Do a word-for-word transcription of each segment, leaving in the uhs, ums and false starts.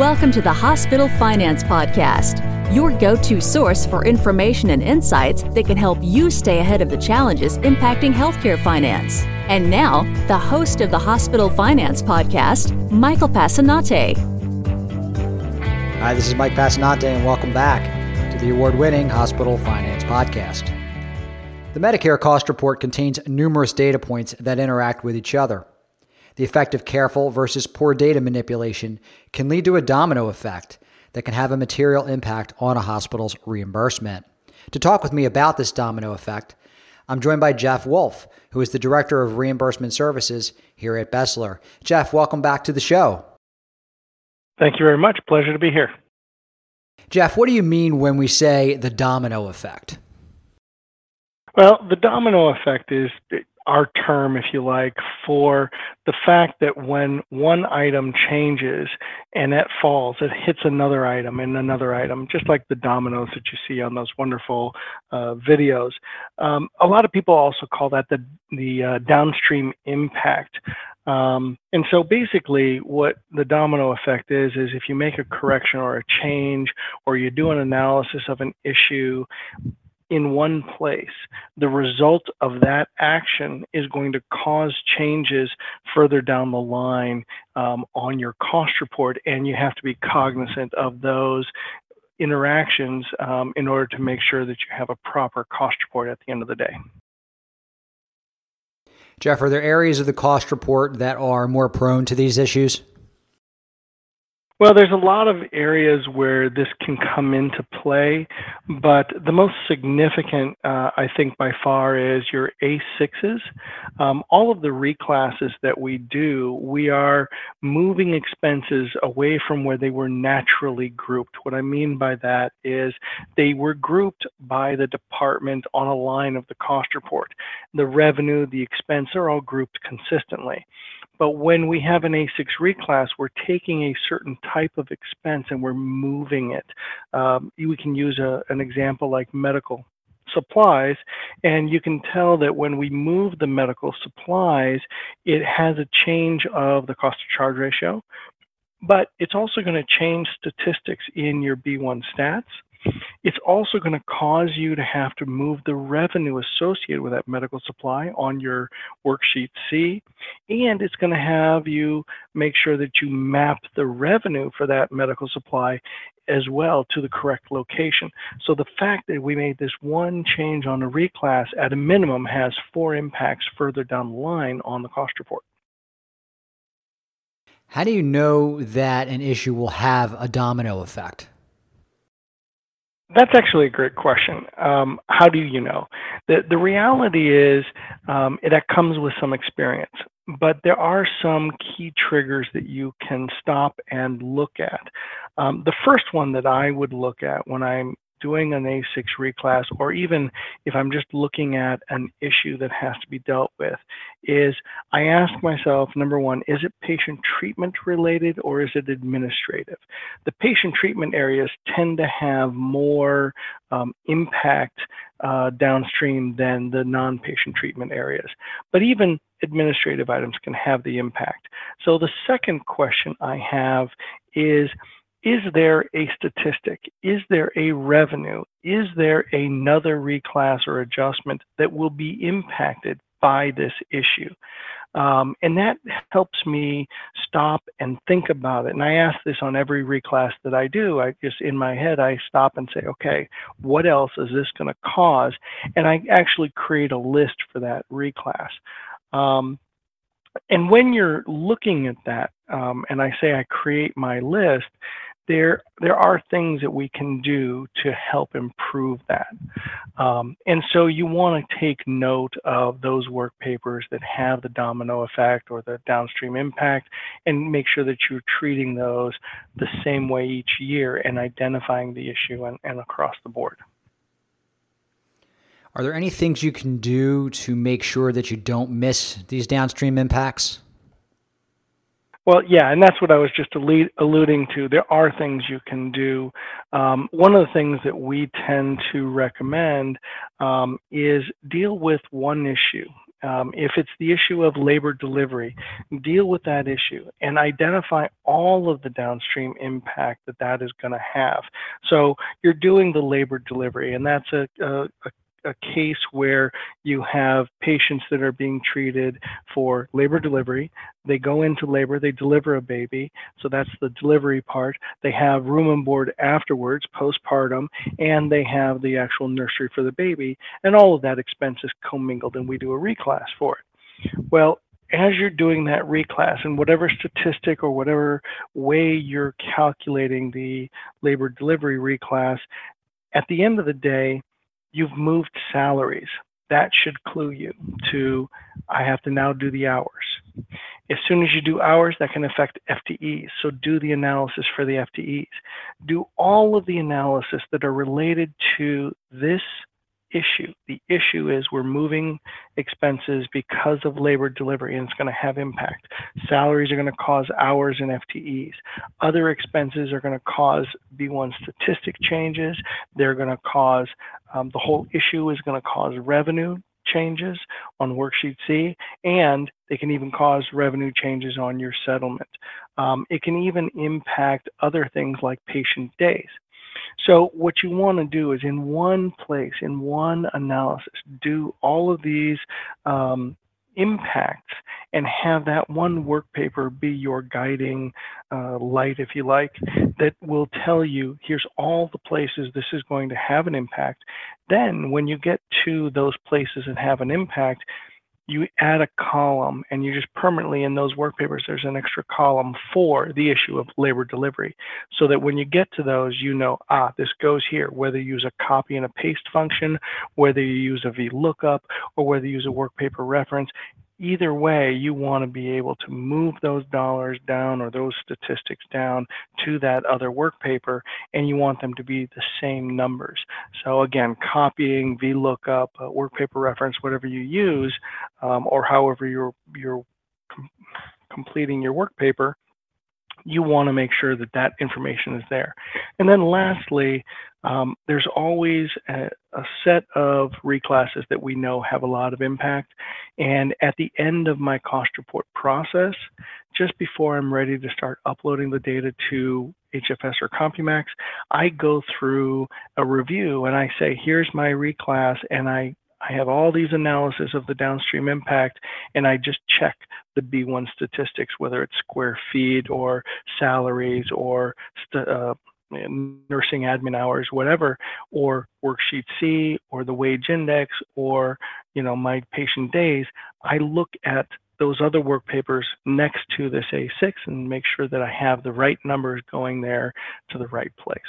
Welcome to the Hospital Finance Podcast, your go-to source for information and insights that can help you stay ahead of the challenges impacting healthcare finance. And now, the host of the Hospital Finance Podcast, Michael Passanante. Hi, this is Mike Passanante, and welcome back to the award-winning Hospital Finance Podcast. The Medicare Cost Report contains numerous data points that interact with each other. The effect of careful versus poor data manipulation can lead to a domino effect that can have a material impact on a hospital's reimbursement. To talk with me about this domino effect, I'm joined by Jeff Wolf, who is the Director of Reimbursement Services here at Besler. Jeff, welcome back to the show. Thank you very much. Pleasure to be here. Jeff, what do you mean when we say the domino effect? Well, the domino effect is our term, if you like, for the fact that when one item changes and that falls, it hits another item and another item, just like the dominoes that you see on those wonderful uh, videos. Um, a lot of people also call that the, the uh, downstream impact. Um, and so basically what the domino effect is, is if you make a correction or a change or you do an analysis of an issue in one place, the result of that action is going to cause changes further down the line um, on your cost report, and you have to be cognizant of those interactions um, in order to make sure that you have a proper cost report at the end of the day. Jeff, are there areas of the cost report that are more prone to these issues? Well, there's a lot of areas where this can come into play, but the most significant, uh, I think, by far is your A sixes. Um, all of the reclasses that we do, we are moving expenses away from where they were naturally grouped. What I mean by that is they were grouped by the department on a line of the cost report. The revenue, the expense are all grouped consistently. But when we have an A six reclass, we're taking a certain type of expense and we're moving it. Um, we can use a, an example like medical supplies, and you can tell that when we move the medical supplies, it has a change of the cost to charge ratio, but it's also going to change statistics in your B one stats. It's also going to cause you to have to move the revenue associated with that medical supply on your Worksheet C, and it's going to have you make sure that you map the revenue for that medical supply as well to the correct location. So the fact that we made this one change on a reclass at a minimum has four impacts further down the line on the cost report. How do you know that an issue will have a domino effect? That's actually a great question. Um, how do you know? The, the reality is um, that comes with some experience, but there are some key triggers that you can stop and look at. Um, the first one that I would look at when I'm doing an A six reclass, or even if I'm just looking at an issue that has to be dealt with, is I ask myself, number one, is it patient treatment related or is it administrative? The patient treatment areas tend to have more um, impact uh, downstream than the non-patient treatment areas. But even administrative items can have the impact. So the second question I have is, is there a statistic? Is there a revenue? Is there another reclass or adjustment that will be impacted by this issue? Um, and that helps me stop and think about it. And I ask this on every reclass that I do. I just, in my head, I stop and say, okay, what else is this going to cause? And I actually create a list for that reclass. Um, and when you're looking at that, um, and I say I create my list, There, there are things that we can do to help improve that. Um, and so you want to take note of those work papers that have the domino effect or the downstream impact and make sure that you're treating those the same way each year and identifying the issue and, and across the board. Are there any things you can do to make sure that you don't miss these downstream impacts? Well, yeah, and that's what I was just alluding to. There are things you can do. Um, one of the things that we tend to recommend um, is deal with one issue Um, if it's the issue of labor delivery, deal with that issue and identify all of the downstream impact that that is going to have. So you're doing the labor delivery, and that's a, a, a a case where you have patients that are being treated for labor delivery. They go into labor, they deliver a baby, so that's the delivery part. They have room and board afterwards, postpartum, and they have the actual nursery for the baby, and all of that expense is commingled, and we do a reclass for it. Well, as you're doing that reclass, and whatever statistic or whatever way you're calculating the labor delivery reclass, at the end of the day, you've moved salaries. That should clue you to, I have to now do the hours. As soon as you do hours, that can affect F T Es. So do the analysis for the F T Es. Do all of the analysis that are related to this issue. The issue is we're moving expenses because of labor delivery, and it's going to have impact. Salaries are going to cause hours and F T Es. Other expenses are going to cause B one statistic changes. They're going to cause, um, the whole issue is going to cause revenue changes on Worksheet C, and they can even cause revenue changes on your settlement. Um, it can even impact other things like patient days. So what you want to do is, in one place, in one analysis, do all of these um, impacts and have that one work paper be your guiding uh, light, if you like, that will tell you, here's all the places this is going to have an impact. Then when you get to those places that have an impact, you add a column, and you just permanently, in those work papers, there's an extra column for the issue of labor delivery, so that when you get to those, you know, ah, this goes here, whether you use a copy and a paste function, whether you use a VLOOKUP, or whether you use a work paper reference. Either way, you want to be able to move those dollars down, or those statistics down, to that other work paper, and you want them to be the same numbers. So again, copying, VLOOKUP, uh, work paper reference, whatever you use, um, or however you're, you're com- completing your work paper, you want to make sure that that information is there. And then lastly, um, there's always a, a set of reclasses that we know have a lot of impact. And at the end of my cost report process, just before I'm ready to start uploading the data to H F S or CompuMax, I go through a review and I say, here's my reclass, and I I have all these analysis of the downstream impact, and I just check the B one statistics, whether it's square feet or salaries or st- uh, nursing admin hours, whatever, or Worksheet C or the wage index, or, you know, my patient days. I look at those other work papers next to this A six and make sure that I have the right numbers going there to the right place.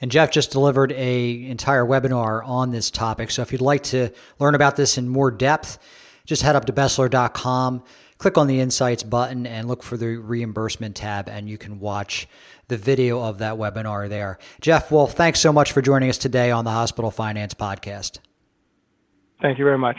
And Jeff just delivered an entire webinar on this topic. So if you'd like to learn about this in more depth, just head up to Besler dot com, click on the Insights button, and look for the reimbursement tab, and you can watch the video of that webinar there. Jeff Wolf, thanks so much for joining us today on the Hospital Finance Podcast. Thank you very much.